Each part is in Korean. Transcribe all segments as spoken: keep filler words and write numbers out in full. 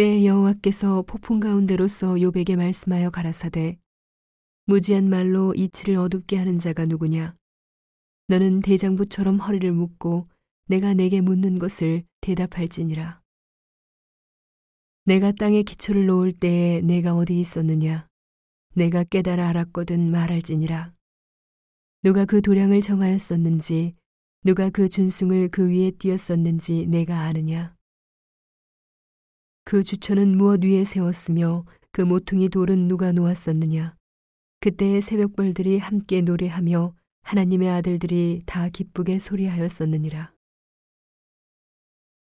그때 여호와께서 폭풍 가운데로서 욥에게 말씀하여 가라사대 무지한 말로 이치를 어둡게 하는 자가 누구냐? 너는 대장부처럼 허리를 묶고 내가 내게 묻는 것을 대답할지니라. 내가 땅에 기초를 놓을 때에 내가 어디 있었느냐? 내가 깨달아 알았거든 말할지니라. 누가 그 도량을 정하였었는지 누가 그 준승을 그 위에 띄었었는지 내가 아느냐? 그 주천은 무엇 위에 세웠으며 그 모퉁이 돌은 누가 놓았었느냐? 그때의 새벽벌들이 함께 노래하며 하나님의 아들들이 다 기쁘게 소리하였었느니라.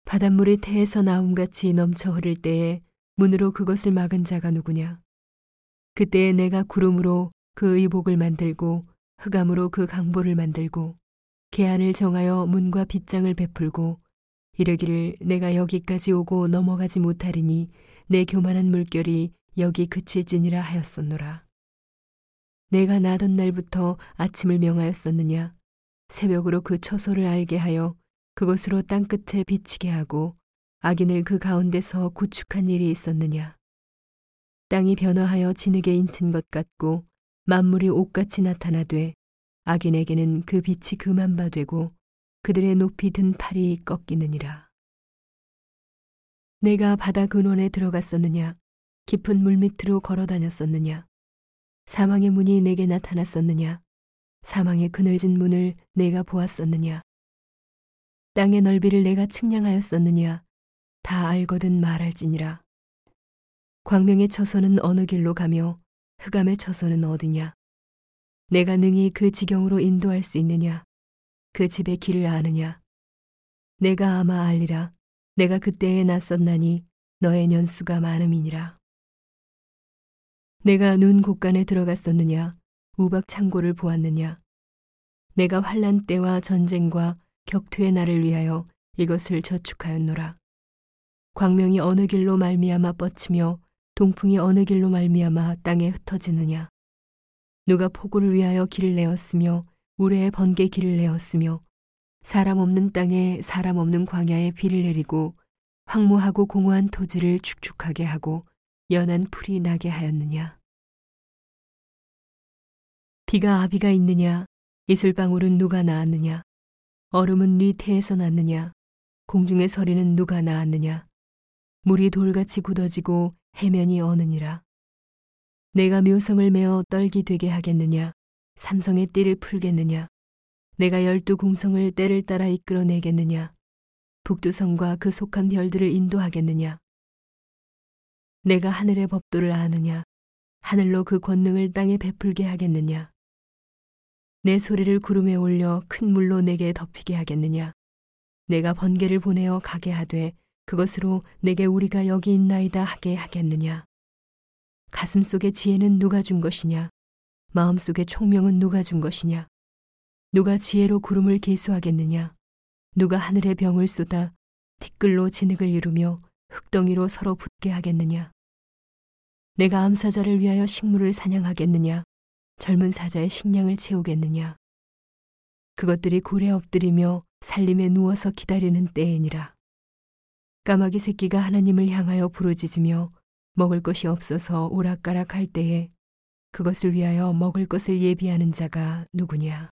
바닷물이 태에서 나음같이 넘쳐 흐를 때에 문으로 그것을 막은 자가 누구냐? 그때에 내가 구름으로 그 의복을 만들고 흑암으로 그 강보를 만들고 계안을 정하여 문과 빗장을 베풀고 이르기를 내가 여기까지 오고 넘어가지 못하리니 내 교만한 물결이 여기 그칠지니라 하였었노라. 내가 나던 날부터 아침을 명하였었느냐? 새벽으로 그 처소를 알게 하여 그것으로 땅끝에 비치게 하고 악인을 그 가운데서 구축한 일이 있었느냐? 땅이 변화하여 진흙에 인친 것 같고 만물이 옷같이 나타나되 악인에게는 그 빛이 그만바되고 그들의 높이 든 팔이 꺾이느니라. 내가 바다 근원에 들어갔었느냐? 깊은 물 밑으로 걸어다녔었느냐? 사망의 문이 내게 나타났었느냐? 사망의 그늘진 문을 내가 보았었느냐? 땅의 넓이를 내가 측량하였었느냐? 다 알거든 말할지니라. 광명의 처소는 어느 길로 가며 흑암의 처소는 어디냐? 내가 능히 그 지경으로 인도할 수 있느냐? 그 집의 길을 아느냐? 내가 아마 알리라. 내가 그때에 났었나니 너의 년수가 많음이니라. 내가 눈 곳간에 들어갔었느냐? 우박 창고를 보았느냐? 내가 환란 때와 전쟁과 격투의 날을 위하여 이것을 저축하였노라. 광명이 어느 길로 말미암아 뻗치며 동풍이 어느 길로 말미암아 땅에 흩어지느냐? 누가 폭우를 위하여 길을 내었으며 우레의 번개 길을 내었으며 사람 없는 땅에 사람 없는 광야에 비를 내리고 황무하고 공허한 토지를 축축하게 하고 연한 풀이 나게 하였느냐? 비가 아비가 있느냐? 이슬방울은 누가 낳았느냐? 얼음은 네 태에서 났느냐? 공중의 서리는 누가 낳았느냐? 물이 돌같이 굳어지고 해면이 어느니라. 내가 묘성을 메어 떨기 되게 하겠느냐? 삼성의 띠를 풀겠느냐? 내가 열두 궁성을 때를 따라 이끌어내겠느냐? 북두성과 그 속한 별들을 인도하겠느냐? 내가 하늘의 법도를 아느냐? 하늘로 그 권능을 땅에 베풀게 하겠느냐? 내 소리를 구름에 올려 큰 물로 내게 덮이게 하겠느냐? 내가 번개를 보내어 가게 하되 그것으로 내게 우리가 여기 있나이다 하게 하겠느냐? 가슴 속의 지혜는 누가 준 것이냐? 마음 속의 총명은 누가 준 것이냐? 누가 지혜로 구름을 계수하겠느냐? 누가 하늘의 병을 쏟아 티끌로 진흙을 이루며 흙덩이로 서로 붙게 하겠느냐? 내가 암사자를 위하여 식물을 사냥하겠느냐? 젊은 사자의 식량을 채우겠느냐? 그것들이 굴에 엎드리며 살림에 누워서 기다리는 때이니라. 까마귀 새끼가 하나님을 향하여 부르짖으며 먹을 것이 없어서 오락가락할 때에 그것을 위하여 먹을 것을 예비하는 자가 누구냐?